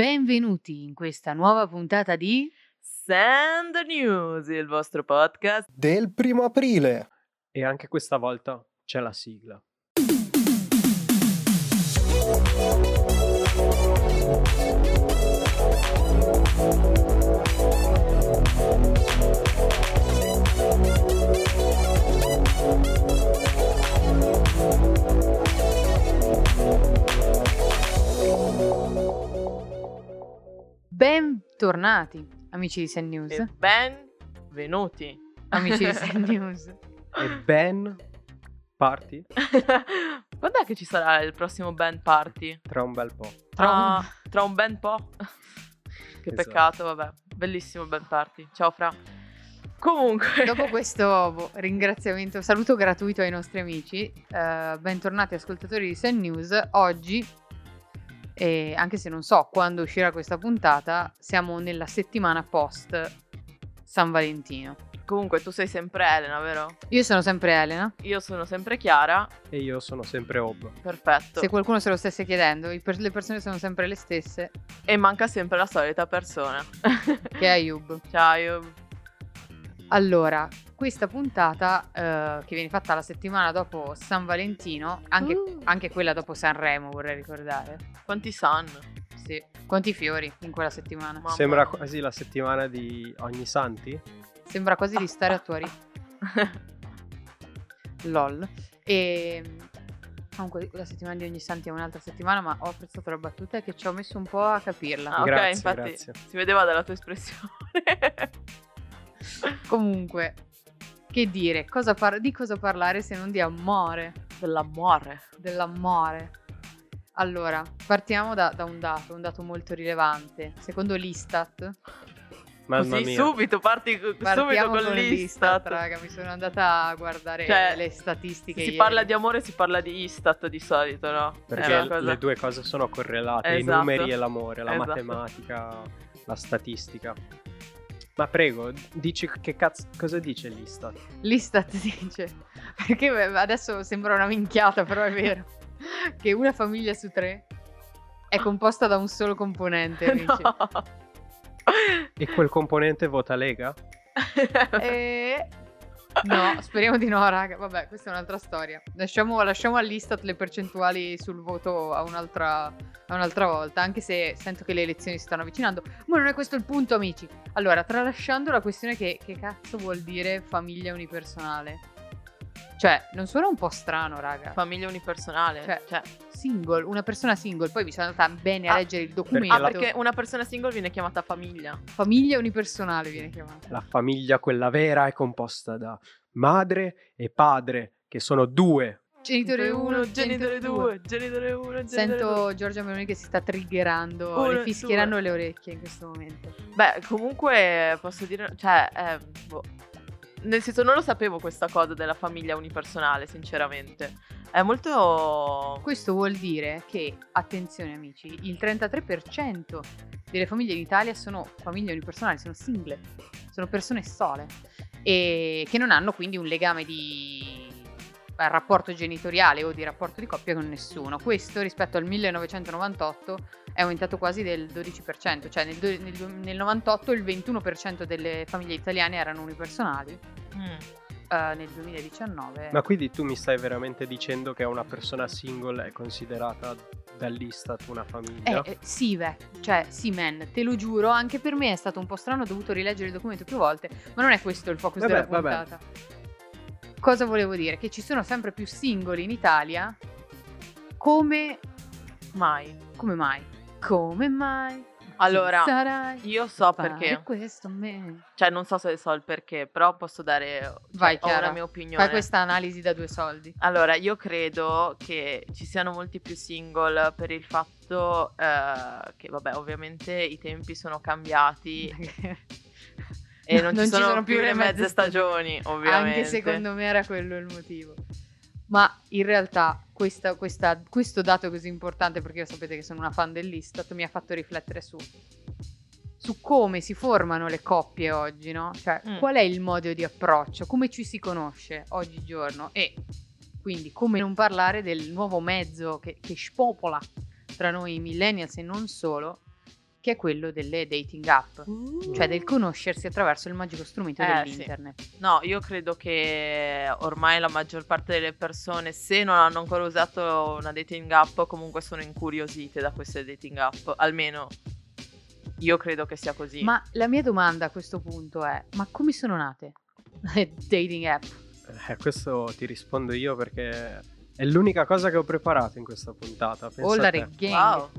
Benvenuti in questa nuova puntata di Send News, il vostro podcast del 1° aprile. E anche questa volta c'è la sigla. Bentornati, amici di Send News. E benvenuti, amici di Send News. E ben party? Quando è che ci sarà il prossimo band party? Tra un bel po'. Tra un bel po'. Che esatto. Peccato, vabbè. Bellissimo band party. Ciao Fra. Comunque, dopo questo ringraziamento, saluto gratuito ai nostri amici, bentornati ascoltatori di Send News. Oggi, e anche se non so quando uscirà questa puntata, siamo nella settimana post San Valentino. Comunque tu sei sempre Elena, vero? Io sono sempre Elena. Io sono sempre Chiara. E io sono sempre Ob. Perfetto. Se qualcuno se lo stesse chiedendo, le persone sono sempre le stesse. E manca sempre la solita persona, che è Ayub. Ciao Ayub. Allora, questa puntata che viene fatta la settimana dopo San Valentino, anche quella dopo Sanremo, vorrei ricordare. Quanti San? Sì, quanti fiori in quella settimana. Mamma. Sembra quasi la settimana di Ogni Santi. Sembra quasi di stare a Tuari. Lol. E comunque la settimana di Ogni Santi è un'altra settimana, ma ho apprezzato la battuta e che ci ho messo un po' a capirla. Ah, grazie, ok, infatti grazie. Si vedeva dalla tua espressione. Comunque, che dire, di cosa parlare se non di amore? Dell'amore. Allora, partiamo da un dato molto rilevante. Secondo l'Istat. Mamma così mia. Subito, partiamo subito con l'Istat. Raga, mi sono andata a guardare le statistiche. Si parla di amore, si parla di Istat di solito, no? Perché le due cose sono correlate, esatto. I numeri e l'amore, la matematica, la statistica. Ma prego, dici che cazzo, cosa dice l'Istat? L'Istat dice, perché adesso sembra una minchiata, però è vero, che una famiglia su 3 è composta da un solo componente, amici. No. E quel componente vota Lega? No, speriamo di no, raga. Vabbè, questa è un'altra storia. Lasciamo all'Istat le percentuali sul voto a un'altra volta, anche se sento che le elezioni si stanno avvicinando. Ma non è questo il punto, amici. Allora, tralasciando la questione che cazzo vuol dire famiglia unipersonale? Cioè, non suona un po' strano, raga? Famiglia unipersonale? Cioè single, una persona single. Poi mi sono andata bene a leggere il documento. Perché una persona single viene chiamata famiglia. Famiglia unipersonale viene chiamata. La famiglia, quella vera, è composta da madre e padre, che sono 2. Genitore 1, genitore 2, genitore 1. Sento Giorgia Meloni che si sta triggerando, le fischieranno le orecchie in questo momento. Beh, comunque posso dire, cioè, nel senso, non lo sapevo questa cosa della famiglia unipersonale, sinceramente. È molto... Questo vuol dire che, attenzione amici, il 33% delle famiglie in Italia sono famiglie unipersonali, sono single, sono persone sole e che non hanno quindi un legame di rapporto genitoriale o di rapporto di coppia con nessuno. Questo rispetto al 1998 è aumentato quasi del 12%, cioè nel 98 il 21% delle famiglie italiane erano unipersonali. Nel 2019. Ma quindi tu mi stai veramente dicendo che una persona single è considerata dall'Istat una famiglia? Sì, beh, cioè sì, man, te lo giuro, anche per me è stato un po' strano, ho dovuto rileggere il documento più volte, ma non è questo il focus della puntata. Cosa volevo dire? Che ci sono sempre più singoli in Italia. Come mai? Allora, io so perché. Questo a me. Cioè, non so se so il perché, però posso dare, cioè, vai, Chiara, ho la mia opinione. Fai questa analisi da 2 soldi. Allora, io credo che ci siano molti più single per il fatto che, vabbè, ovviamente i tempi sono cambiati. E non ci sono più le mezze stagioni, ovviamente. Anche secondo me era quello il motivo. Ma in realtà questo dato così importante, perché sapete che sono una fan dell'Istat, mi ha fatto riflettere su come si formano le coppie oggi, no? Cioè, qual è il modo di approccio, come ci si conosce oggigiorno e quindi come non parlare del nuovo mezzo che spopola tra noi millennials e non solo, che è quello delle dating app, cioè del conoscersi attraverso il magico strumento dell'internet. Sì. No, io credo che ormai la maggior parte delle persone, se non hanno ancora usato una dating app, comunque sono incuriosite da queste dating app, almeno io credo che sia così. Ma la mia domanda a questo punto è, ma come sono nate le dating app? Questo ti rispondo io perché è l'unica cosa che ho preparato in questa puntata. Pensa a te. Wow.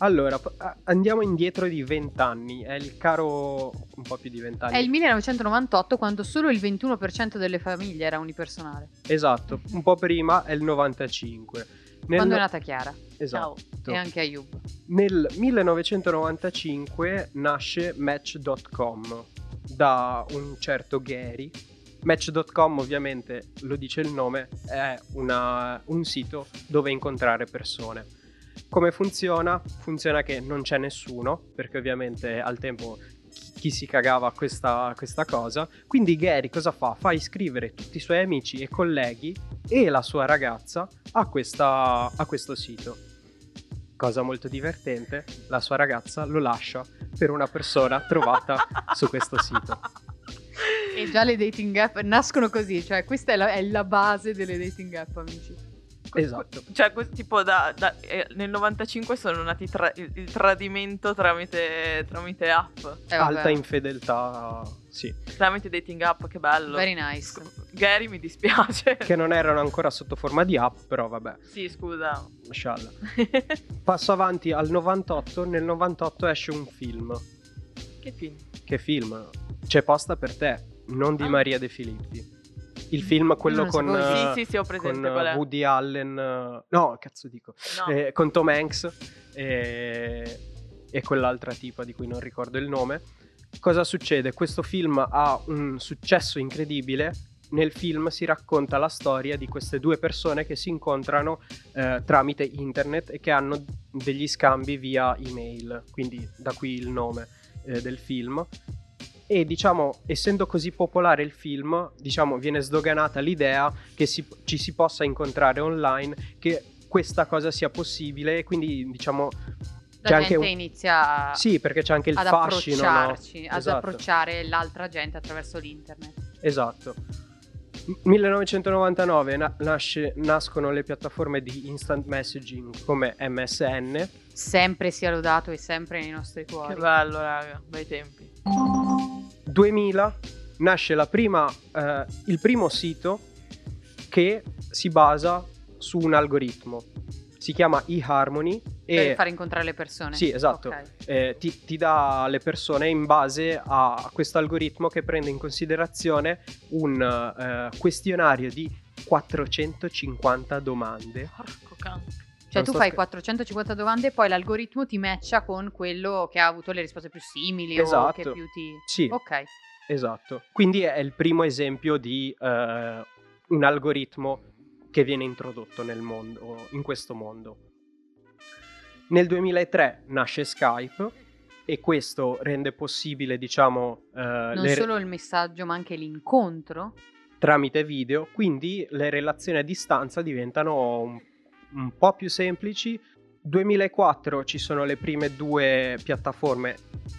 Allora, andiamo indietro di 20 anni, è il caro un po' più di 20 anni. È il 1998, quando solo il 21% delle famiglie era unipersonale. Esatto, un po' prima è il 95. Quando è nata Chiara. Esatto. Ciao. E anche Ayub. Nel 1995 nasce Match.com da un certo Gary. Match.com, ovviamente lo dice il nome, è un sito dove incontrare persone. Come funziona? Funziona che non c'è nessuno, perché ovviamente al tempo chi si cagava questa cosa. Quindi Gary cosa fa? Fa iscrivere tutti i suoi amici e colleghi e la sua ragazza a questo sito. Cosa molto divertente, la sua ragazza lo lascia per una persona trovata su questo sito. E già le dating app nascono così, cioè questa è la base delle dating app, amici. Esatto. Cioè, tipo nel 95 sono nati il tradimento tramite app. Alta infedeltà, sì. Tramite dating app, che bello. Very nice. Gary, mi dispiace. Che non erano ancora sotto forma di app, però vabbè. Sì, scusa. Scialla. Passo avanti al 98. Nel 98 esce un film. Che film? Che film? C'è posta per te, non di Maria De Filippi. Il film, quello con Woody Allen, no, cazzo dico, no. Con Tom Hanks e quell'altra tipa di cui non ricordo il nome. Cosa succede? Questo film ha un successo incredibile. Nel film si racconta la storia di queste due persone che si incontrano tramite internet e che hanno degli scambi via email, quindi da qui il nome del film. E diciamo, essendo così popolare il film, diciamo, viene sdoganata l'idea che ci si possa incontrare online, che questa cosa sia possibile, e quindi diciamo la gente inizia sì, perché c'è anche il fascino, no? Esatto. Approcciare l'altra gente attraverso l'internet. Esatto. 1999 nascono le piattaforme di instant messaging come MSN. Sempre sia lodato e sempre nei nostri cuori. Che bello, raga, bei tempi. 2000 nasce il primo sito che si basa su un algoritmo. Si chiama eHarmony. Per far incontrare le persone. Sì, esatto. Okay. Ti dà le persone in base a questo algoritmo che prende in considerazione un questionario di 450 domande. Porco canto. Cioè tu fai 450 domande e poi l'algoritmo ti matcha con quello che ha avuto le risposte più simili. Esatto. O che più ti... Sì. Ok. Esatto. Quindi è il primo esempio di un algoritmo che viene introdotto nel mondo, in questo mondo. Nel 2003 nasce Skype e questo rende possibile, diciamo... non solo il messaggio, ma anche l'incontro. Tramite video, quindi le relazioni a distanza diventano un po' più semplici. 2004 ci sono le prime due piattaforme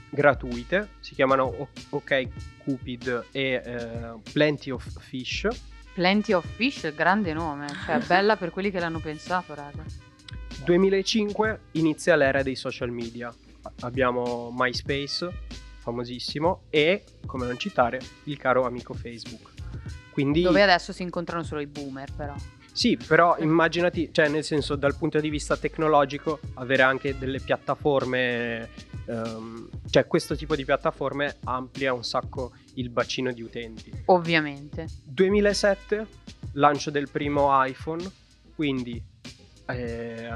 gratuite, si chiamano OkCupid e Plenty of Fish. Plenty of Fish, grande nome, cioè bella per quelli che l'hanno pensato, raga. 2005 inizia l'era dei social media, abbiamo MySpace, famosissimo, e come non citare il caro amico Facebook. Quindi... dove adesso si incontrano solo i boomer, però. Sì, però immaginati, cioè nel senso, dal punto di vista tecnologico, avere anche delle piattaforme, cioè questo tipo di piattaforme amplia un sacco il bacino di utenti. Ovviamente. 2007, lancio del primo iPhone, quindi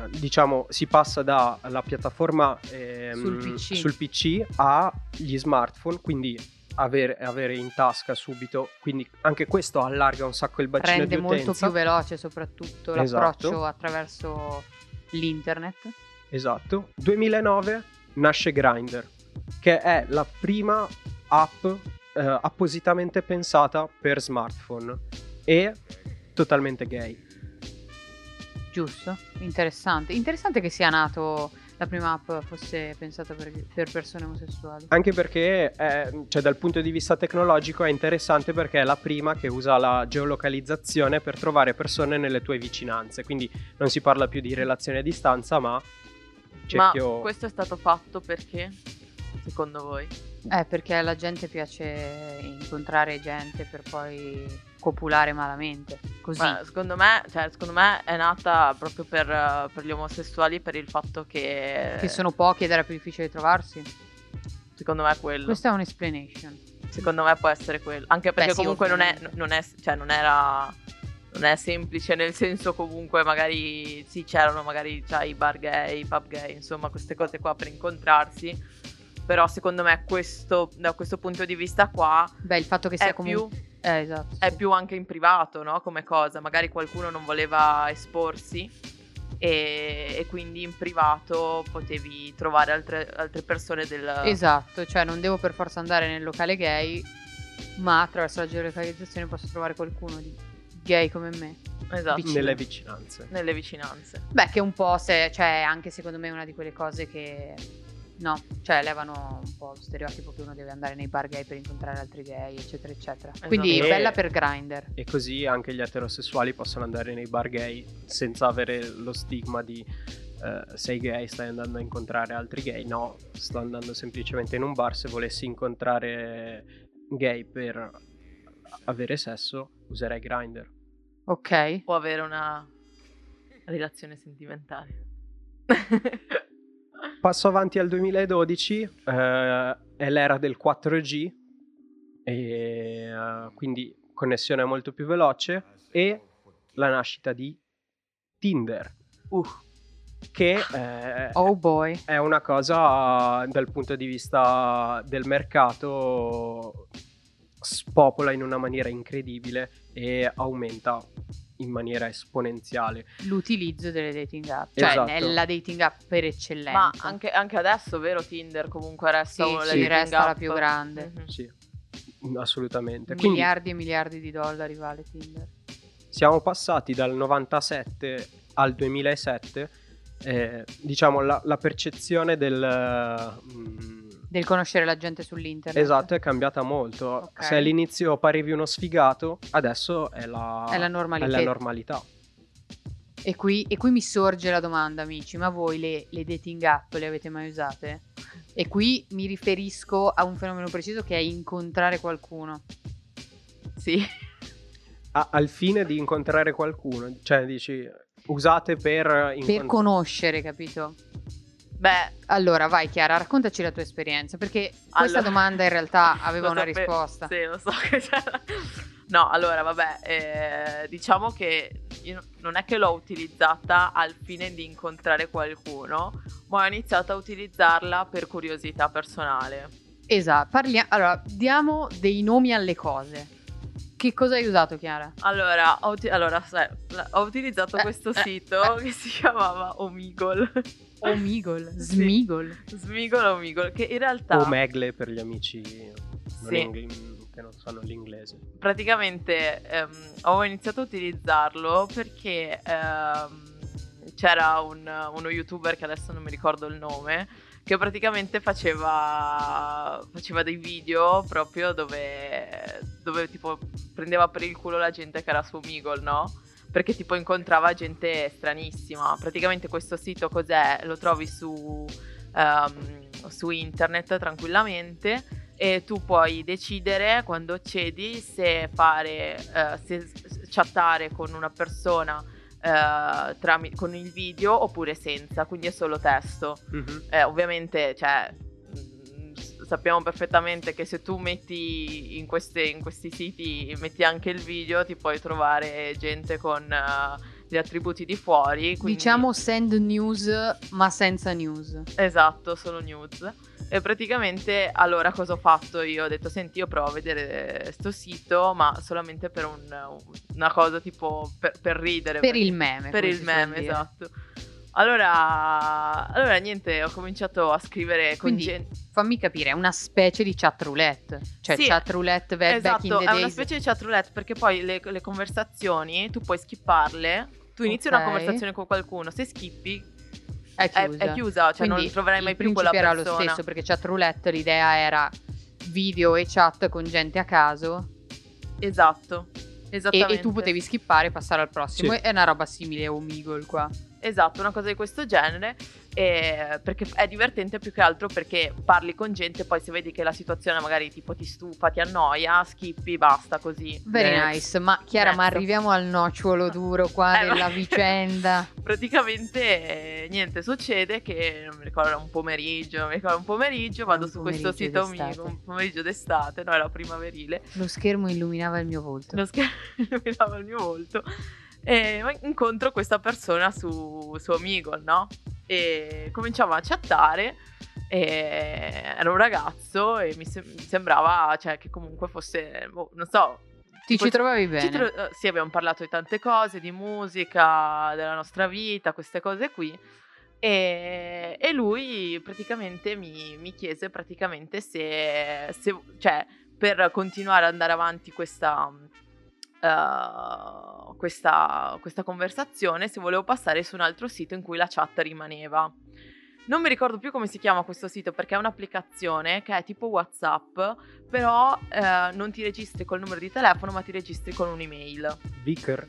diciamo si passa dalla piattaforma sul PC agli smartphone, quindi... avere in tasca subito, quindi anche questo allarga un sacco il bacino di utenza. Rende molto più veloce soprattutto l'approccio. Esatto. Attraverso l'internet. Esatto. 2009 nasce Grindr, che è la prima app appositamente pensata per smartphone e totalmente gay. Giusto, interessante che sia nato... la prima app fosse pensata per persone omosessuali. Anche perché cioè, dal punto di vista tecnologico è interessante perché è la prima che usa la geolocalizzazione per trovare persone nelle tue vicinanze, quindi non si parla più di relazione a distanza, ma cerchio... Ma questo è stato fatto perché, secondo voi? Perché alla gente piace incontrare gente per poi copulare malamente, così. Ma secondo me è nata proprio per gli omosessuali, per il fatto che sono pochi ed era più difficile trovarsi. Secondo me è quello. Questa è un'explanation. Secondo me può essere quello. Anche perché comunque non è semplice, nel senso, comunque magari sì, c'erano magari già i bar gay, i pub gay, insomma queste cose qua per incontrarsi. Però secondo me questo, da questo punto di vista qua, beh, il fatto che sia comunque esatto, è più anche in privato, no? Come cosa, magari qualcuno non voleva esporsi e quindi in privato potevi trovare altre persone del... Esatto, cioè non devo per forza andare nel locale gay, ma attraverso la geolocalizzazione posso trovare qualcuno di gay come me. Esatto. Nelle vicinanze. Beh, che un po' cioè anche secondo me è una di quelle cose che... No, cioè levano un po' lo stereotipo che uno deve andare nei bar gay per incontrare altri gay, eccetera eccetera. Esatto. Quindi bella per Grindr. E così anche gli eterosessuali possono andare nei bar gay senza avere lo stigma di sei gay, stai andando a incontrare altri gay. No, sto andando semplicemente in un bar. Se volessi incontrare gay per avere sesso, userei Grindr. Ok. O avere una relazione sentimentale. Passo avanti al 2012, è l'era del 4G, e quindi connessione molto più veloce, e la nascita di Tinder, che è una cosa dal punto di vista del mercato spopola in una maniera incredibile e aumenta in maniera esponenziale l'utilizzo delle dating app, cioè esatto, è la dating app per eccellenza. Ma anche adesso, vero, Tinder comunque resta la più grande. Mm-hmm. Sì, assolutamente. Miliardi e miliardi di dollari vale Tinder. Siamo passati dal 97 al 2007, diciamo la percezione del conoscere la gente sull'internet. Esatto, è cambiata molto. Okay. Se all'inizio parevi uno sfigato, adesso è la normalità. E qui mi sorge la domanda, amici, ma voi le dating app le avete mai usate? E qui mi riferisco a un fenomeno preciso che è incontrare qualcuno. Sì. Al fine di incontrare qualcuno, cioè dici, usate per conoscere, capito? Beh, allora vai Chiara, raccontaci la tua esperienza, perché questa domanda in realtà aveva una risposta. Sì, lo so che c'era. No, allora vabbè, diciamo che io non è che l'ho utilizzata al fine di incontrare qualcuno, ma ho iniziato a utilizzarla per curiosità personale. Esatto, allora diamo dei nomi alle cose. Che cosa hai usato, Chiara? Allora, ho utilizzato questo sito che si chiamava Omegle. Omegle? Smigol? Sì. Smigol, Omegle, che in realtà... Omegle per gli amici che non sanno l'inglese. Praticamente ho iniziato a utilizzarlo perché c'era uno YouTuber, che adesso non mi ricordo il nome, che praticamente faceva dei video proprio dove tipo prendeva per il culo la gente che era su Omegle, no? Perché tipo incontrava gente stranissima. Praticamente questo sito cos'è? Lo trovi su internet tranquillamente e tu puoi decidere, quando accedi, se fare se chattare con una persona con il video oppure senza, quindi è solo testo. Mm-hmm. Ovviamente, cioè, sappiamo perfettamente che se tu metti in questi siti metti anche il video, ti puoi trovare gente con gli attributi di fuori, quindi... Diciamo Send News, ma senza news. Esatto, solo news. E praticamente, allora, cosa ho fatto io? Ho detto, senti, io provo a vedere sto sito, ma solamente per una cosa tipo per ridere. Per il meme. Per il meme, esatto. Allora niente, ho cominciato a scrivere con gente. Fammi capire, è una specie di chat roulette. Cioè sì, chat roulette back in the days. Esatto, è una specie di chat roulette, perché poi le conversazioni tu puoi skipparle. Tu inizi una conversazione con qualcuno, se skippi è chiusa, cioè quindi non troverai mai più quella persona. Era lo stesso, perché chat roulette l'idea era video e chat con gente a caso. Esatto, esattamente. E tu potevi skippare e passare al prossimo, sì. È una roba simile a Omegle qua. Esatto, una cosa di questo genere, perché è divertente più che altro perché parli con gente, poi se vedi che la situazione magari tipo ti stufa, ti annoia, skippi, basta, così. Very nice, ma Chiara, ma arriviamo al nocciolo duro qua della vicenda. Praticamente niente, succede che mi ricordo un pomeriggio vado su questo sito amico, un pomeriggio d'estate, no, era primaverile. Lo schermo illuminava il mio volto. E incontro questa persona su Omegle, no? E cominciamo a chattare. E era un ragazzo e mi sembrava, cioè, che comunque fosse, non so. Ci trovavi bene? Sì, abbiamo parlato di tante cose, di musica, della nostra vita, queste cose qui. E lui praticamente mi chiese praticamente se, cioè, per continuare ad andare avanti questa conversazione, se volevo passare su un altro sito in cui la chat rimaneva. Non mi ricordo più come si chiama questo sito, perché è un'applicazione che è tipo WhatsApp, però non ti registri col numero di telefono, ma ti registri con un'email. Vicker?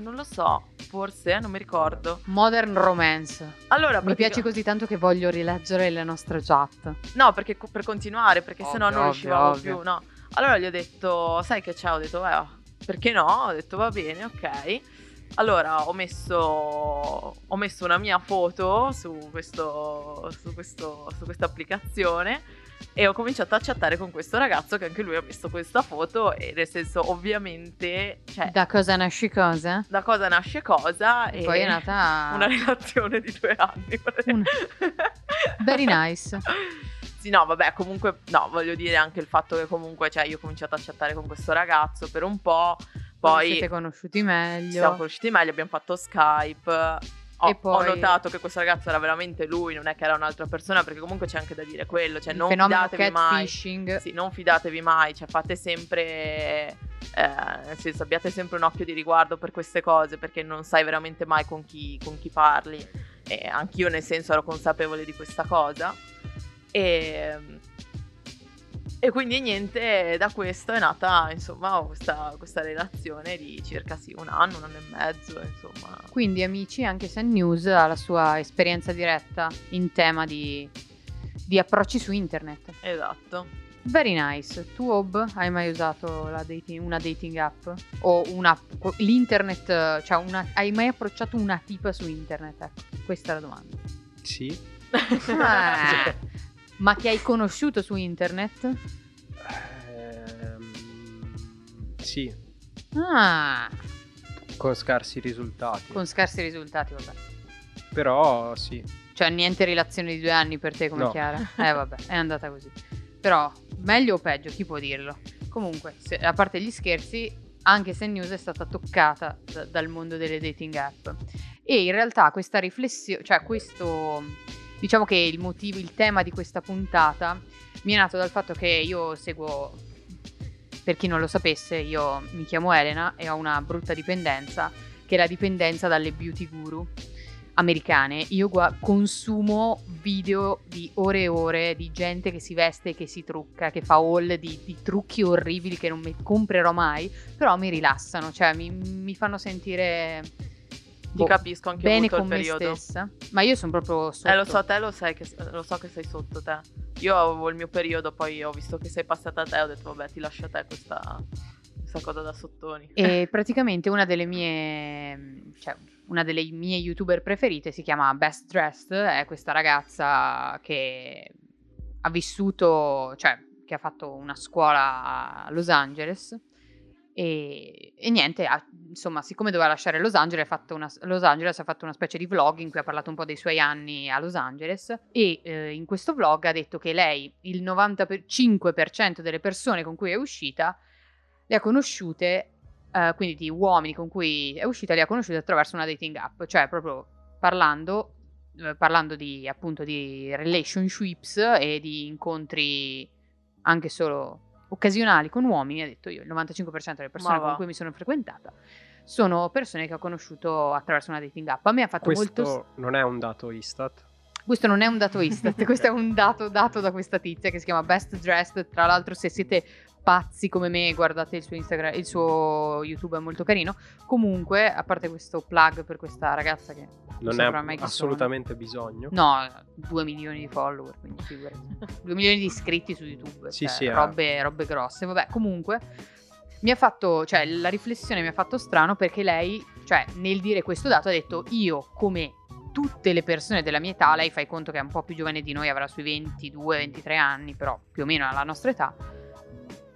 Non lo so, forse, non mi ricordo. Modern Romance. Allora, mi piace così tanto che voglio rileggere le nostre chat. No, perché per continuare, perché sennò non riuscivamo più, no. Allora gli ho detto, sai che c'è? Ho detto, perché no? Ho detto, va bene, ok. Allora ho messo una mia foto su questa applicazione e ho cominciato a chattare con questo ragazzo che anche lui ha messo questa foto, e nel senso, ovviamente, cioè, da cosa nasce cosa e poi è nata una relazione di 2 anni. Very nice. No, vabbè, comunque, no, voglio dire anche il fatto che comunque, cioè, io ho cominciato a chattare con questo ragazzo per un po', poi ci siamo conosciuti meglio, abbiamo fatto Skype, e poi ho notato che questo ragazzo era veramente lui, non è che era un'altra persona, perché comunque c'è anche da dire quello, cioè, non fidatevi mai, sì, non fidatevi mai, cioè, fate sempre, nel senso, abbiate sempre un occhio di riguardo per queste cose, perché non sai veramente mai con chi parli, e anch'io, nel senso, ero consapevole di questa cosa. E quindi niente, da questo è nata, insomma, questa relazione di circa, sì, un anno e mezzo, insomma. Quindi, amici, anche Send News ha la sua esperienza diretta in tema di approcci su internet. Esatto. Very nice. Tu, Ob, hai mai usato una dating app? O un'app, l'internet, cioè hai mai approcciato una tipa su internet? Ecco, questa è la domanda. Sì. Ma che hai conosciuto su internet? Sì. Con scarsi risultati, vabbè. Però sì. Cioè, niente relazione di 2 anni per te, come no. Chiara? Vabbè, è andata così. Però meglio o peggio, chi può dirlo? Comunque, a parte gli scherzi, anche Send News è stata toccata dal mondo delle dating app. E in realtà questa riflessione, cioè questo... Diciamo che il tema di questa puntata mi è nato dal fatto che io seguo, per chi non lo sapesse, io mi chiamo Elena e ho una brutta dipendenza, che è la dipendenza dalle beauty guru americane. Io consumo video di ore e ore di gente che si veste, che si trucca, che fa haul di trucchi orribili che non mi comprerò mai, però mi rilassano, cioè mi fanno sentire... Ti capisco, anche bene avuto con il periodo. Me stessa, ma io sono proprio sotto. Lo so, te lo so che sei sotto te. Io avevo il mio periodo, poi ho visto che sei passata a te, ho detto vabbè, ti lascio a te questa cosa da sottoni. E praticamente una delle mie youtuber preferite si chiama Best Dressed, è questa ragazza che ha vissuto, cioè che ha fatto una scuola a Los Angeles. E niente, insomma, siccome doveva lasciare Los Angeles ha fatto una specie di vlog in cui ha parlato un po' dei suoi anni a Los Angeles, e in questo vlog ha detto che lei il 95% delle persone con cui è uscita le ha conosciute, quindi di uomini con cui è uscita le ha conosciute attraverso una dating app, cioè proprio parlando di, appunto, di relationships e di incontri anche solo occasionali con uomini. Ha detto, io il 95% delle persone con cui mi sono frequentata sono persone che ho conosciuto attraverso una dating app. A me ha fatto questo molto... non è un dato Istat? Questo non è un dato Istat, questo è un dato dato da questa tizia che si chiama Best Dressed. Tra l'altro, se siete pazzi come me, guardate il suo Instagram, il suo YouTube è molto carino. Comunque, a parte questo plug per questa ragazza che non ne ha assolutamente bisogno. No, 2 milioni di follower, quindi figurati. 2 milioni di iscritti su YouTube, sì, cioè, sì, robe grosse. Vabbè, comunque mi ha fatto, cioè la riflessione mi ha fatto strano, perché lei, cioè nel dire questo dato ha detto: io come tutte le persone della mia età, lei fai conto che è un po' più giovane di noi, avrà sui 22-23 anni, però più o meno alla nostra età,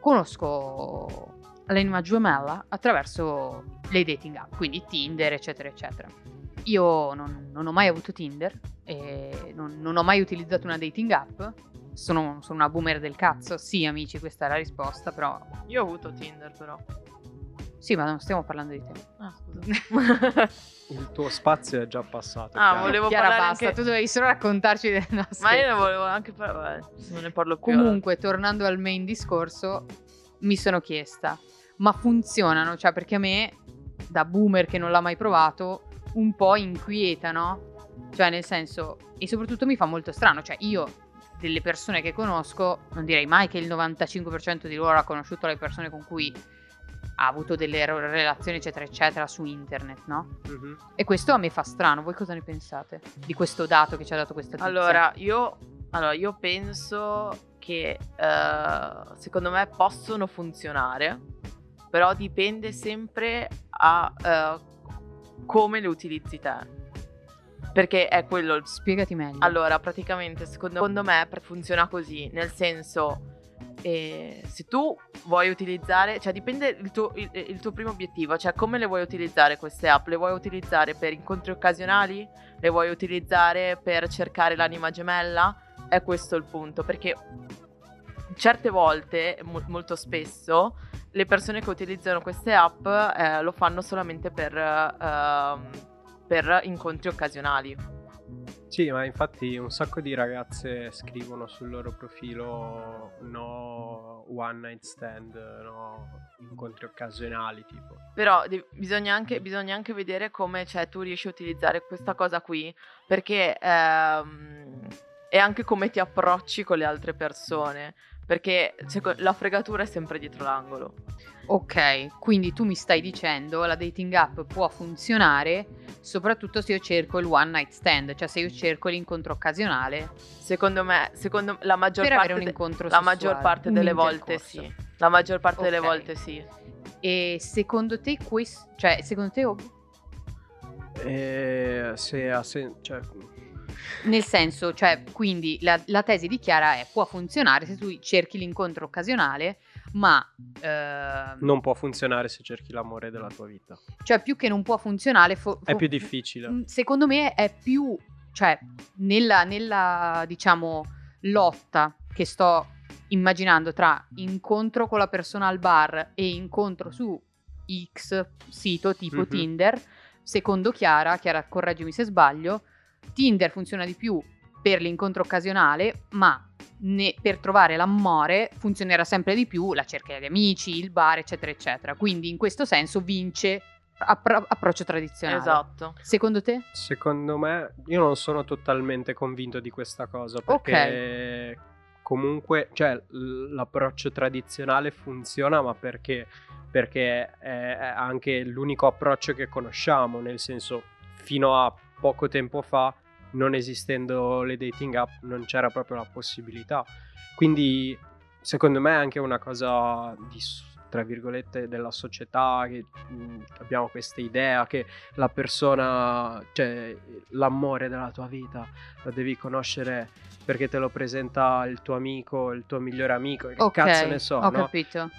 conosco l'anima gemella attraverso le dating app, quindi Tinder, eccetera, eccetera. Io non ho mai avuto Tinder, e non ho mai utilizzato una dating app. Sono una boomer del cazzo? Sì, amici, questa è la risposta, però... Io ho avuto Tinder, però... Sì, ma non stiamo parlando di te. Ah, scusa. Il tuo spazio è già passato. Ah, chiaro. Volevo Chiara, parlare basta, anche... tu dovevi solo raccontarci del nostro... Ma io ne volevo anche parlare, non ne parlo più. Comunque, ora, tornando al main discorso, mi sono chiesta, ma funzionano? Cioè, perché a me, da boomer che non l'ha mai provato, un po' inquieta, no? Cioè, nel senso... E soprattutto mi fa molto strano, cioè io... delle persone che conosco, non direi mai che il 95% di loro ha conosciuto le persone con cui ha avuto delle relazioni eccetera eccetera su internet, no? Mm-hmm. E questo a me fa strano. Voi cosa ne pensate di questo dato che ci ha dato questa tizia? Allora io penso che secondo me possono funzionare, però dipende sempre a come le utilizzi te. Perché è quello... Spiegati meglio. Allora, praticamente, secondo me funziona così, nel senso, se tu vuoi utilizzare... Cioè, dipende il tuo primo obiettivo, cioè come le vuoi utilizzare queste app? Le vuoi utilizzare per incontri occasionali? Le vuoi utilizzare per cercare l'anima gemella? È questo il punto, perché certe volte, molto spesso, le persone che utilizzano queste app lo fanno solamente per incontri occasionali. Sì, ma infatti un sacco di ragazze scrivono sul loro profilo no one night stand, no incontri occasionali, tipo. Però bisogna anche vedere come, cioè, tu riesci a utilizzare questa cosa qui, perché è anche come ti approcci con le altre persone, perché la fregatura è sempre dietro l'angolo. Ok, quindi tu mi stai dicendo la dating app può funzionare soprattutto se io cerco il one night stand, cioè se io cerco l'incontro occasionale. Secondo me la maggior parte avere un incontro sessuale, la maggior parte delle volte sì. E secondo te questo, cioè secondo te cioè nel senso, cioè, quindi la tesi di Chiara è: può funzionare se tu cerchi l'incontro occasionale, ma non può funzionare se cerchi l'amore della tua vita. Cioè, più che non può funzionare è più difficile. Secondo me è più, cioè, nella diciamo lotta che sto immaginando tra incontro con la persona al bar e incontro su X sito tipo Tinder. Secondo Chiara, correggimi se sbaglio, Tinder funziona di più per l'incontro occasionale, ma per trovare l'amore funzionerà sempre di più la cerca di amici, il bar, eccetera eccetera. Quindi in questo senso vince approccio tradizionale. Esatto. Secondo te? Secondo me, io non sono totalmente convinto di questa cosa, perché comunque, cioè, l'approccio tradizionale funziona, ma perché è anche l'unico approccio che conosciamo, nel senso, fino a poco tempo fa, non esistendo le dating app, non c'era proprio la possibilità. Quindi secondo me è anche una cosa di, tra virgolette, della società, che abbiamo questa idea che la persona, cioè l'amore della tua vita, lo devi conoscere perché te lo presenta il tuo amico, il tuo migliore amico, che cazzo ne so. Ho capito.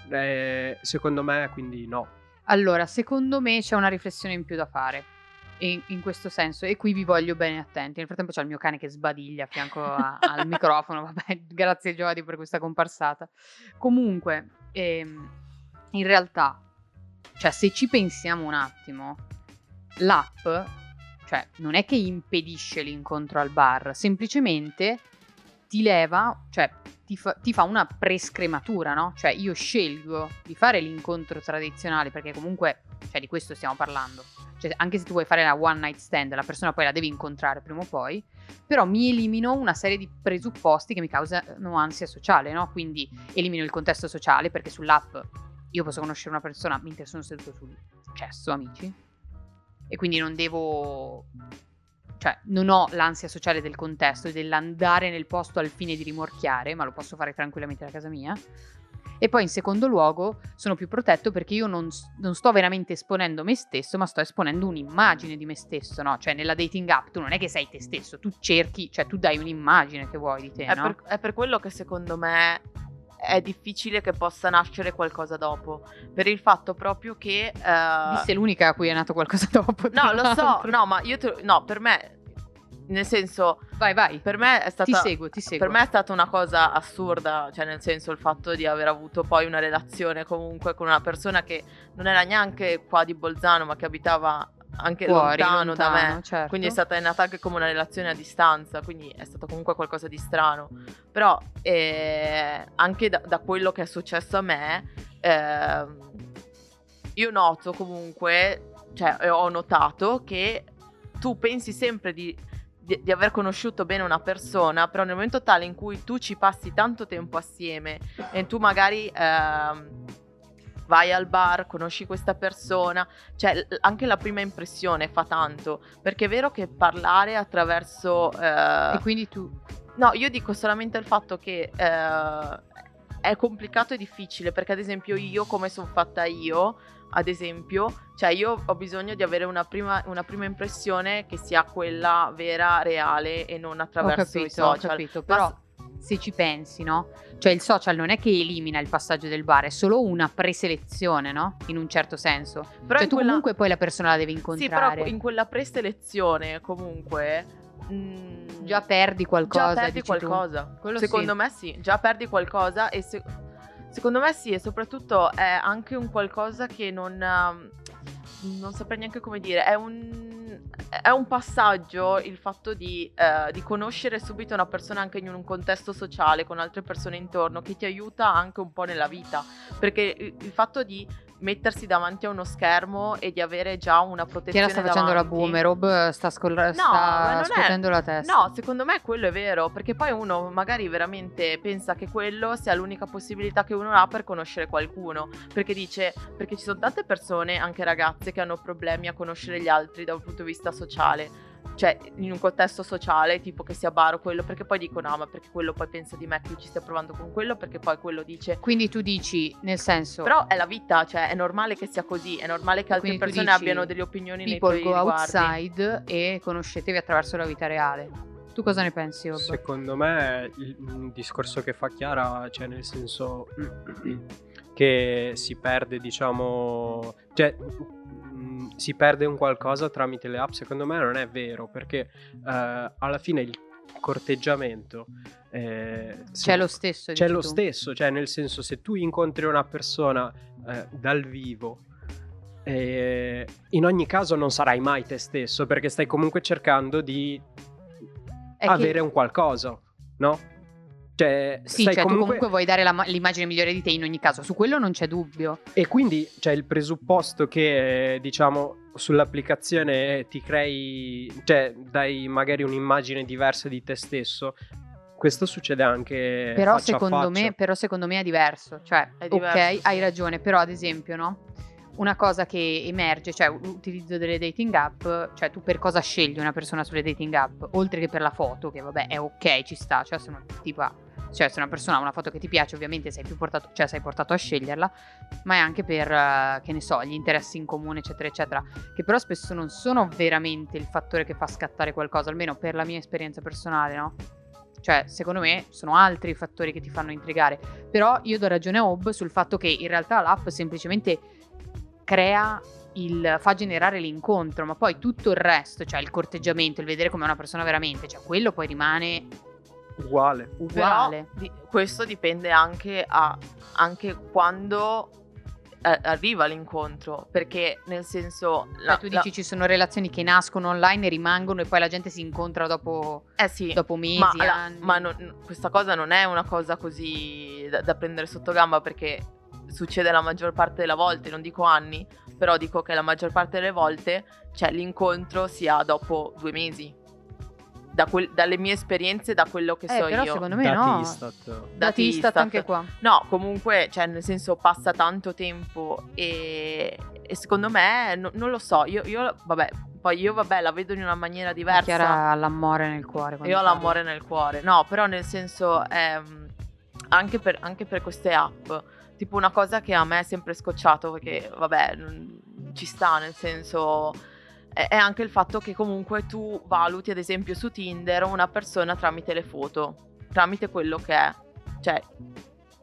Secondo me quindi no. Allora, secondo me c'è una riflessione in più da fare in questo senso, e qui vi voglio bene attenti. Nel frattempo c'è il mio cane che sbadiglia a fianco al microfono. Vabbè, grazie Giovanni per questa comparsata. Comunque, in realtà, cioè, se ci pensiamo un attimo, l'app, cioè, non è che impedisce l'incontro al bar, semplicemente ti leva, cioè ti fa una prescrematura, no? Cioè io scelgo di fare l'incontro tradizionale, perché comunque, cioè, di questo stiamo parlando. Cioè, anche se tu vuoi fare la one night stand, la persona poi la devi incontrare prima o poi, però mi elimino una serie di presupposti che mi causano ansia sociale, no? Quindi elimino il contesto sociale, perché sull'app io posso conoscere una persona mentre sono seduto sul cesso, amici, e quindi non devo... Cioè, non ho l'ansia sociale del contesto e dell'andare nel posto al fine di rimorchiare, ma lo posso fare tranquillamente da casa mia. E poi in secondo luogo sono più protetto, perché io non sto veramente esponendo me stesso, ma sto esponendo un'immagine di me stesso, no? Cioè nella dating app tu non è che sei te stesso, tu cerchi, cioè tu dai un'immagine che vuoi di te, no? È per quello che secondo me è difficile che possa nascere qualcosa dopo, per il fatto proprio che... sei l'unica a cui è nato qualcosa dopo. No, lo so, no, ma io... No, per me... Nel senso... Vai. Per me è stata... Ti seguo. Per me è stata una cosa assurda, cioè nel senso il fatto di aver avuto poi una relazione comunque con una persona che non era neanche qua di Bolzano, ma che abitava anche Fuori, lontano da me, certo. Quindi è stata nata anche come una relazione a distanza, quindi è stato comunque qualcosa di strano. Però anche da quello che è successo a me, io noto comunque, cioè ho notato che tu pensi sempre di aver conosciuto bene una persona, però nel momento tale in cui tu ci passi tanto tempo assieme e tu magari vai al bar, conosci questa persona, cioè anche la prima impressione fa tanto, perché è vero che parlare attraverso... E quindi tu... No, io dico solamente il fatto che è complicato e difficile, perché ad esempio io come sono fatta io... Ad esempio, cioè io ho bisogno di avere una prima impressione che sia quella vera, reale, e non attraverso i social. Ho capito, però se ci pensi, no? Cioè il social non è che elimina il passaggio del bar, è solo una preselezione, no? In un certo senso. Però cioè tu comunque poi la persona la devi incontrare. Sì, però in quella preselezione comunque... già perdi qualcosa. Già perdi qualcosa. Secondo me sì, già perdi qualcosa e... Secondo me sì, e soprattutto è anche un qualcosa che non saprei neanche come dire, è un passaggio il fatto di conoscere subito una persona anche in un contesto sociale con altre persone intorno, che ti aiuta anche un po' nella vita, perché il fatto di mettersi davanti a uno schermo e di avere già una protezione davanti. Chiara sta facendo la boomer, Rob sta scuotendo la testa. No, secondo me quello è vero, perché poi uno magari veramente pensa che quello sia l'unica possibilità che uno ha per conoscere qualcuno, perché ci sono tante persone, anche ragazze, che hanno problemi a conoscere gli altri da un punto di vista sociale, cioè in un contesto sociale tipo che sia bar o quello, perché poi dicono no, ma perché quello poi pensa di me che ci stia provando con quello, perché poi quello dice. Quindi tu dici, nel senso, però è la vita, cioè è normale che sia così, è normale che altre persone abbiano delle opinioni nei tuoi riguardi. People go outside e conoscetevi attraverso la vita reale. Tu cosa ne pensi, Otto? Secondo me il discorso che fa Chiara, cioè nel senso che si perde, diciamo, cioè si perde un qualcosa tramite le app, secondo me non è vero, perché alla fine il corteggiamento c'è lo stesso, cioè nel senso, se tu incontri una persona dal vivo, in ogni caso non sarai mai te stesso, perché stai comunque cercando di avere un qualcosa, no? Cioè, sì, cioè comunque... tu comunque vuoi dare l'immagine migliore di te in ogni caso, su quello non c'è dubbio. E quindi c'è il presupposto che, diciamo, sull'applicazione ti crei, cioè dai magari un'immagine diversa di te stesso. Questo succede anche Però secondo me è diverso, cioè è diverso, ok, sì. Hai ragione, però ad esempio, no? Una cosa che emerge, cioè l'utilizzo delle dating app, cioè tu per cosa scegli una persona sulle dating app, oltre che per la foto, che vabbè è ok, ci sta, cioè se una persona ha una foto che ti piace, ovviamente sei portato a sceglierla, ma è anche per, che ne so, gli interessi in comune, eccetera eccetera, che però spesso non sono veramente il fattore che fa scattare qualcosa, almeno per la mia esperienza personale, no? Cioè secondo me sono altri i fattori che ti fanno intrigare. Però io do ragione a Hob sul fatto che in realtà l'app semplicemente fa generare l'incontro, ma poi tutto il resto, cioè il corteggiamento, il vedere com'è una persona veramente, cioè quello poi rimane uguale. Però, questo dipende anche quando arriva l'incontro, perché nel senso tu dici ci sono relazioni che nascono online e rimangono e poi la gente si incontra dopo, dopo mesi, anni. Ma non, questa cosa non è una cosa così da prendere sotto gamba, perché succede la maggior parte delle volte, non dico anni, però dico che la maggior parte delle volte l'incontro si ha dopo 2 mesi. Dalle mie esperienze, da quello che so però io. Secondo me no. Dati Istat anche qua. No, comunque, cioè, nel senso, passa tanto tempo e secondo me, non lo so, io vabbè, poi io la vedo in una maniera diversa. Chiara ha l'amore nel cuore. Io ho l'amore nel cuore. No, però nel senso, anche per queste app, tipo una cosa che a me è sempre scocciato, perché vabbè, ci sta, nel senso, è anche il fatto che comunque tu valuti, ad esempio su Tinder, una persona tramite le foto, tramite quello che è, cioè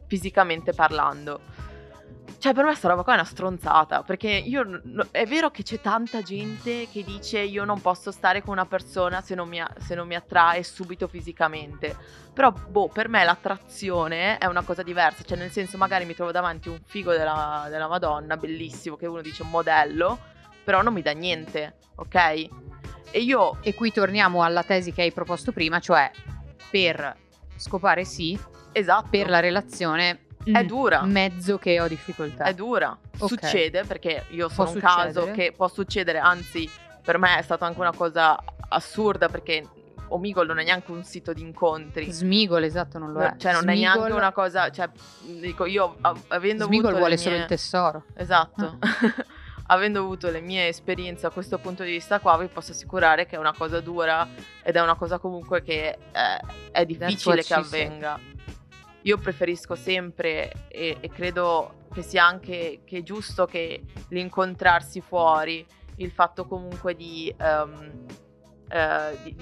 fisicamente parlando. Cioè, per me sta roba qua è una stronzata, perché è vero che c'è tanta gente che dice io non posso stare con una persona se non mi attrae subito fisicamente, però per me l'attrazione è una cosa diversa, cioè nel senso, magari mi trovo davanti un figo della Madonna, bellissimo, che uno dice un modello, però non mi dà niente, ok? E qui torniamo alla tesi che hai proposto prima, cioè per scopare sì, esatto, per la relazione è dura. Mezzo che ho difficoltà. È dura, okay. Succede, perché io sono un caso che può succedere, anzi per me è stata anche una cosa assurda, perché Omegle non è neanche un sito di incontri. Smigol, esatto, non lo è. Cioè non Smigol... è neanche una cosa, cioè dico io avendo Smigol avuto vuole solo il tesoro. Esatto. Avendo avuto le mie esperienze a questo punto di vista qua, vi posso assicurare che è una cosa dura ed è una cosa comunque che è difficile che avvenga. Io preferisco sempre e credo che sia anche che è giusto che l'incontrarsi fuori, il fatto comunque di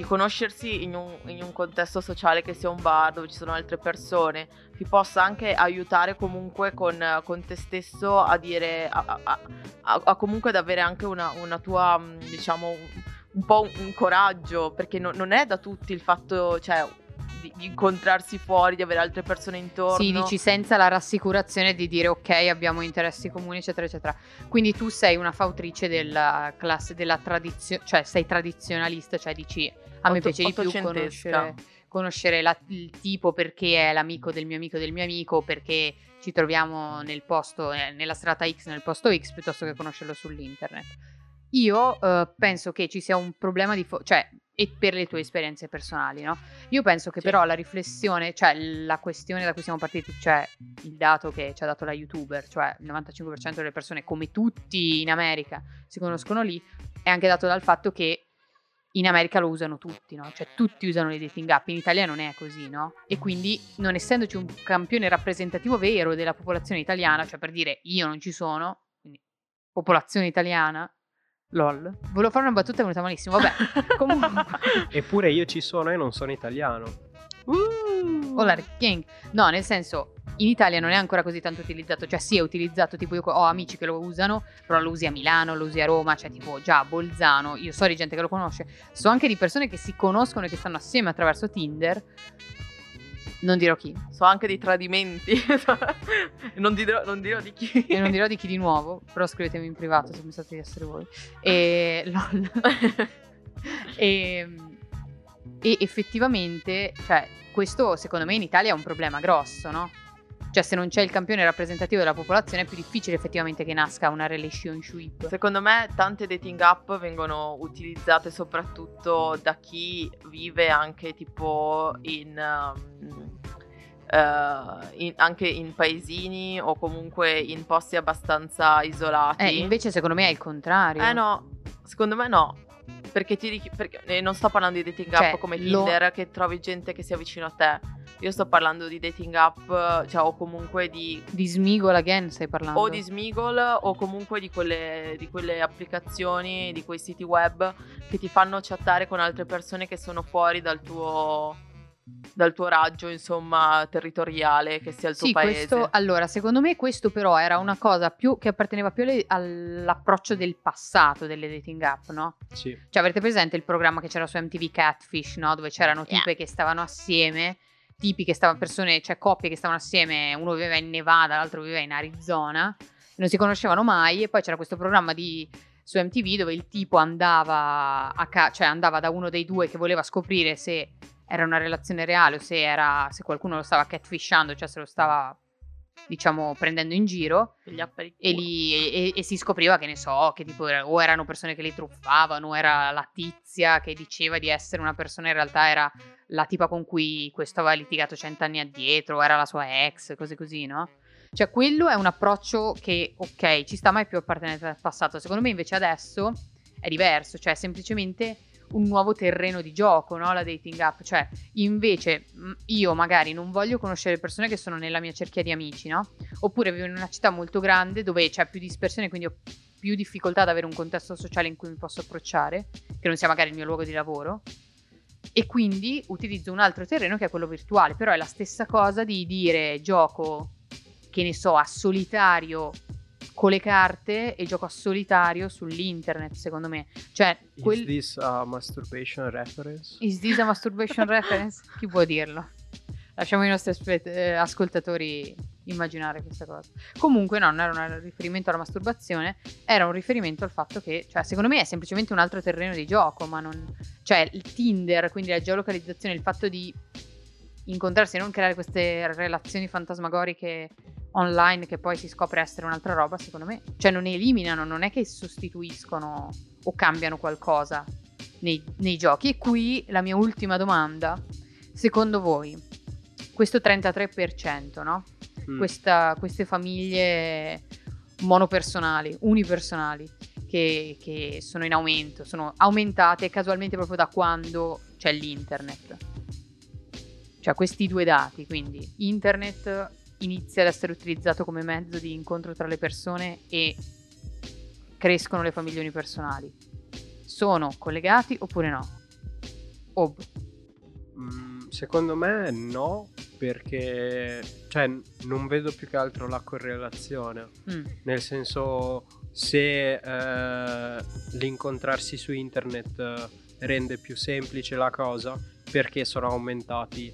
conoscersi in un contesto sociale, che sia un bar dove ci sono altre persone, ti possa anche aiutare comunque con te stesso a dire a comunque ad avere anche una tua, diciamo, un po' un coraggio, perché non è da tutti il fatto, cioè, di incontrarsi fuori, di avere altre persone intorno. Sì, dici, senza la rassicurazione di dire ok, abbiamo interessi comuni, eccetera eccetera. Quindi tu sei una fautrice della classe della tradizione, cioè sei tradizionalista, cioè dici a me piace di più conoscere il tipo, perché è l'amico del mio amico del mio amico, perché ci troviamo nel posto nella strada X, nel posto X, piuttosto che conoscerlo sull'internet. Io penso che ci sia un problema di cioè, e per le tue esperienze personali, no? Io penso che però la riflessione, cioè la questione da cui siamo partiti, cioè il dato che ci ha dato la YouTuber, cioè il 95% delle persone, come tutti in America, si conoscono lì, è anche dato dal fatto che in America lo usano tutti, no? Cioè tutti usano le dating app, in Italia non è così, no? E quindi, non essendoci un campione rappresentativo vero della popolazione italiana, cioè per dire io non ci sono, quindi popolazione italiana, lol, volevo fare una battuta e è venuta malissimo, vabbè, comunque. Eppure io ci sono e non sono italiano. Hola, King. No, nel senso, in Italia non è ancora così tanto utilizzato, cioè sì, è utilizzato, tipo io ho amici che lo usano, però lo usi a Milano, lo usi a Roma, cioè tipo già a Bolzano, io so di gente che lo conosce, so anche di persone che si conoscono e che stanno assieme attraverso Tinder. Non dirò chi. So anche di tradimenti. non dirò di chi. E non dirò di chi di nuovo. Però scrivetemi in privato se pensate di essere voi. E lol. e effettivamente, cioè, questo secondo me in Italia è un problema grosso, no? Cioè, se non c'è il campione rappresentativo della popolazione, è più difficile effettivamente che nasca una relationship. Secondo me tante dating app vengono utilizzate soprattutto da chi vive anche tipo anche in paesini o comunque in posti abbastanza isolati. Invece secondo me è il contrario. No, secondo me no. Perché non sto parlando di dating app come Tinder, che trovi gente che sia vicino a te. Io sto parlando di dating app, cioè, o comunque di Smigol, again, stai parlando. O di Smigol, o comunque di quelle applicazioni, di quei siti web che ti fanno chattare con altre persone che sono fuori dal tuo raggio, insomma, territoriale, che sia il tuo paese. Questo, allora, secondo me questo però era una cosa più che apparteneva più all'approccio del passato delle dating app, no? Sì. Cioè, avete presente il programma che c'era su MTV, Catfish, no? Dove c'erano tipe che stavano assieme, tipi che stavano, persone, cioè coppie che stavano assieme, uno viveva in Nevada, l'altro viveva in Arizona, non si conoscevano mai, e poi c'era questo programma su MTV dove il tipo andava cioè andava da uno dei due che voleva scoprire se era una relazione reale o se qualcuno lo stava catfishando, cioè se lo stava, diciamo, prendendo in giro, e si scopriva, che ne so, che tipo o erano persone che li truffavano, o era la tizia che diceva di essere una persona, in realtà era la tipa con cui questo aveva litigato 100 anni addietro, era la sua ex, cose così, no? Cioè quello è un approccio che, ok, ci sta, mai più appartenente al passato. Secondo me invece adesso è diverso, cioè è semplicemente un nuovo terreno di gioco, no? La dating app, cioè invece io magari non voglio conoscere persone che sono nella mia cerchia di amici, no? Oppure vivo in una città molto grande dove c'è più dispersione, quindi ho più difficoltà ad avere un contesto sociale in cui mi posso approcciare, che non sia magari il mio luogo di lavoro, e quindi utilizzo un altro terreno che è quello virtuale. Però è la stessa cosa di dire gioco, che ne so, a solitario con le carte e gioco a solitario sull'internet, secondo me. Cioè, is this a masturbation reference? Is this a masturbation reference? Chi può dirlo? Lasciamo i nostri ascoltatori immaginare questa cosa. Comunque no, non era un riferimento alla masturbazione, era un riferimento al fatto che, cioè, secondo me è semplicemente un altro terreno di gioco, ma non... Cioè, il Tinder, quindi la geolocalizzazione, il fatto di incontrarsi e non creare queste relazioni fantasmagoriche online che poi si scopre essere un'altra roba, secondo me, cioè non eliminano, non è che sostituiscono o cambiano qualcosa nei giochi. E qui la mia ultima domanda: secondo voi questo 33%, no? Queste famiglie monopersonali, unipersonali, che sono in aumento, sono aumentate casualmente proprio da quando c'è l'internet, cioè questi due dati, quindi internet inizia ad essere utilizzato come mezzo di incontro tra le persone e crescono le famiglie unipersonali, sono collegati oppure no? Secondo me no, perché cioè non vedo più che altro la correlazione, nel senso, se l'incontrarsi su internet rende più semplice la cosa, perché sono aumentati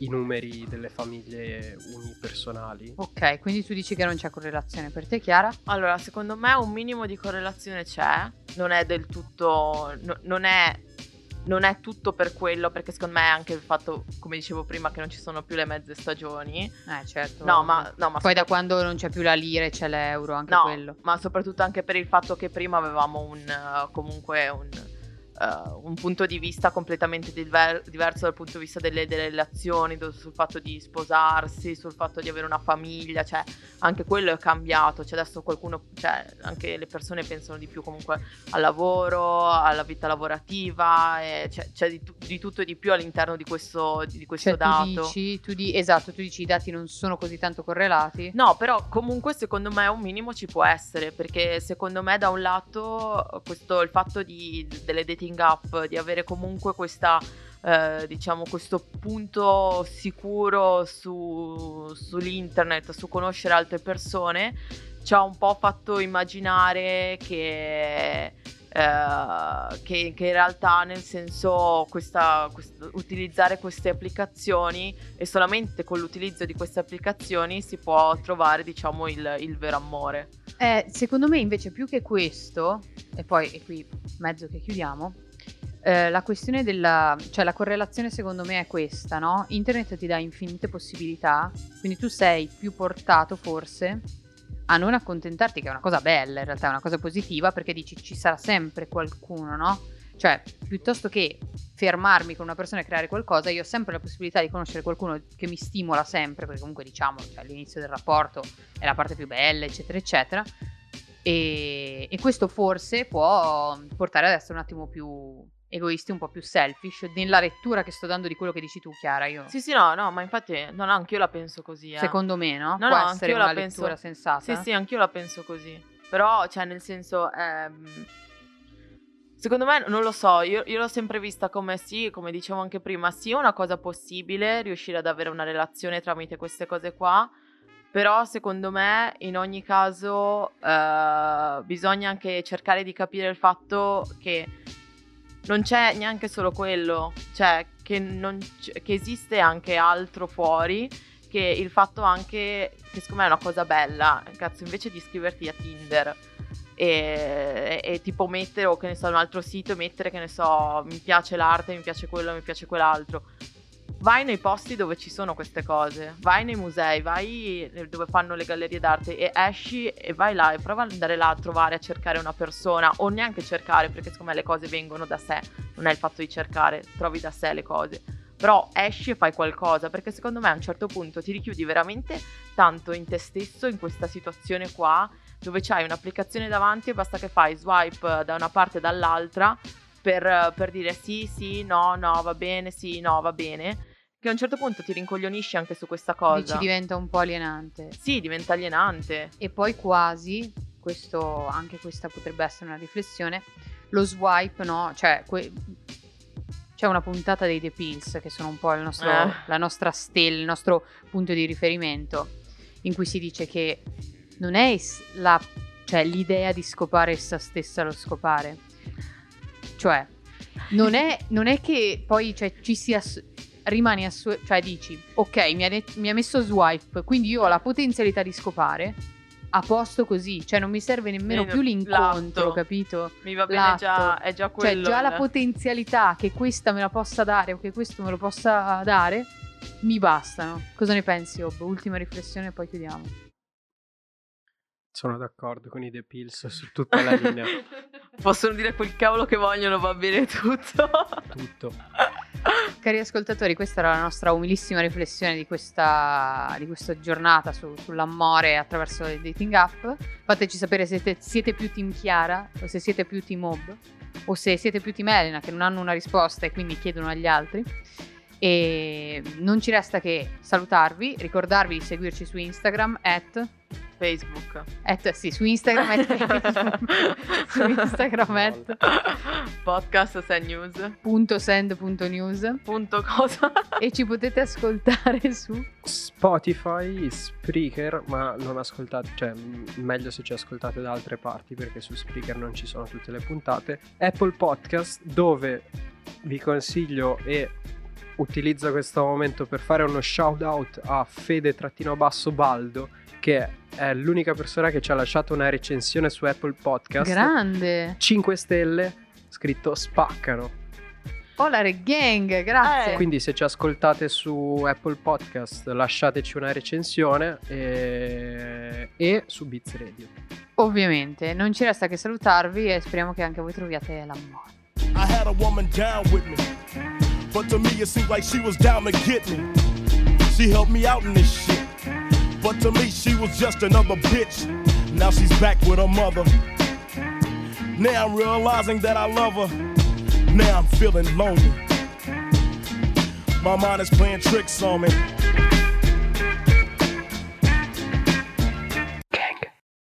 i numeri delle famiglie unipersonali. Ok, quindi tu dici che non c'è correlazione. Per te, Chiara? Allora, secondo me un minimo di correlazione c'è, non è del tutto, non è tutto per quello, perché secondo me è anche il fatto, come dicevo prima, che non ci sono più le mezze stagioni. Certo. No, ma poi da quando non c'è più la lira e c'è l'euro, anche no, quello. Ma soprattutto anche per il fatto che prima avevamo un punto di vista completamente diverso dal punto di vista delle relazioni, sul fatto di sposarsi, sul fatto di avere una famiglia, cioè anche quello è cambiato, cioè adesso anche le persone pensano di più comunque al lavoro, alla vita lavorativa, e c'è di tutto e di più all'interno di questo cioè, dato. Tu dici i dati non sono così tanto correlati? No, però comunque secondo me un minimo ci può essere, perché secondo me da un lato il fatto delle dating app, di avere comunque questa questo punto sicuro sull'internet, su conoscere altre persone, ci ha un po' fatto immaginare che in realtà, nel senso, utilizzare queste applicazioni, e solamente con l'utilizzo di queste applicazioni si può trovare, diciamo, il vero amore. Secondo me invece più che questo, e poi è qui mezzo che chiudiamo, la questione cioè la correlazione secondo me è questa, no? Internet ti dà infinite possibilità, quindi tu sei più portato forse a non accontentarti, che è una cosa bella in realtà, è una cosa positiva, perché dici ci sarà sempre qualcuno, no? Cioè, piuttosto che fermarmi con una persona e creare qualcosa, io ho sempre la possibilità di conoscere qualcuno che mi stimola sempre, perché comunque, diciamo, cioè, l'inizio del rapporto è la parte più bella, eccetera eccetera, e questo forse può portare ad essere un attimo più egoisti, un po' più selfish, nella lettura che sto dando di quello che dici tu, Chiara. Io sì no, ma infatti no, anche io la penso così, secondo me no, può essere una lettura sensata. Sì, anche io la penso così, però cioè nel senso secondo me, non lo so, io l'ho sempre vista come, sì, come dicevo anche prima, sì, è una cosa possibile riuscire ad avere una relazione tramite queste cose qua, però secondo me in ogni caso bisogna anche cercare di capire il fatto che non c'è neanche solo quello, cioè che esiste anche altro fuori, che il fatto anche, che secondo me è una cosa bella, cazzo, invece di iscriverti a Tinder e tipo mettere, o che ne so, un altro sito, mettere, che ne so, mi piace l'arte, mi piace quello, mi piace quell'altro, vai nei posti dove ci sono queste cose, vai nei musei, vai dove fanno le gallerie d'arte e esci e vai là e prova ad andare là a trovare, a cercare una persona, o neanche cercare, perché secondo me le cose vengono da sé, non è il fatto di cercare, trovi da sé le cose, però esci e fai qualcosa, perché secondo me a un certo punto ti richiudi veramente tanto in te stesso, in questa situazione qua dove c'hai un'applicazione davanti e basta che fai swipe da una parte e dall'altra per dire sì, no, no, va bene, sì, no, va bene, che a un certo punto ti rincoglionisci anche su questa cosa. Dici, diventa un po' alienante. Sì, diventa alienante. E poi quasi, questo, anche questa potrebbe essere una riflessione, lo swipe, no? Cioè, c'è una puntata dei The Pills, che sono un po' la nostra stella, il nostro punto di riferimento, in cui si dice che non è cioè, l'idea di scopare essa stessa lo scopare. Cioè, non è che poi, cioè, ci sia... rimani cioè dici, ok, mi ha messo swipe, quindi io ho la potenzialità di scopare, a posto così, cioè non mi serve nemmeno più l'incontro, l'atto, capito? Mi va bene già, è già quello. Cioè già la potenzialità che questa me la possa dare o che questo me lo possa dare, mi bastano. Cosa ne pensi, Ob? Ultima riflessione e poi chiudiamo. Sono d'accordo con i The Pills su tutta la linea. Possono dire quel cavolo che vogliono, va bene tutto. Tutto. Cari ascoltatori, questa era la nostra umilissima riflessione di questa giornata sull'amore attraverso le dating app. Fateci sapere se siete più team Chiara o se siete più team Ob o se siete più team Elena, che non hanno una risposta e quindi chiedono agli altri. E non ci resta che salutarvi, ricordarvi di seguirci su Instagram @Facebook. Sì, su Instagram @Facebook. Su Instagram @podcast Send News. .send.news. .cosa. E ci potete ascoltare su Spotify, Spreaker, ma non ascoltate, cioè meglio se ci ascoltate da altre parti, perché su Spreaker non ci sono tutte le puntate. Apple Podcast, dove vi consiglio e utilizzo questo momento per fare uno shout out a Fede_Baldo, che è l'unica persona che ci ha lasciato una recensione su Apple Podcast. Grande! 5 stelle, scritto spaccano. Hola Re Gang, grazie. Quindi se ci ascoltate su Apple Podcast, lasciateci una recensione e su Beats Radio. Ovviamente, non ci resta che salutarvi e speriamo che anche voi troviate l'amore. I had a woman down with me, but to me it seemed like she was down to get me. She helped me out in this shit. But to me, she was just another bitch. Now she's back with her mother. Now I'm realizing that I love her. Now I'm feeling lonely. My mind is playing tricks on me.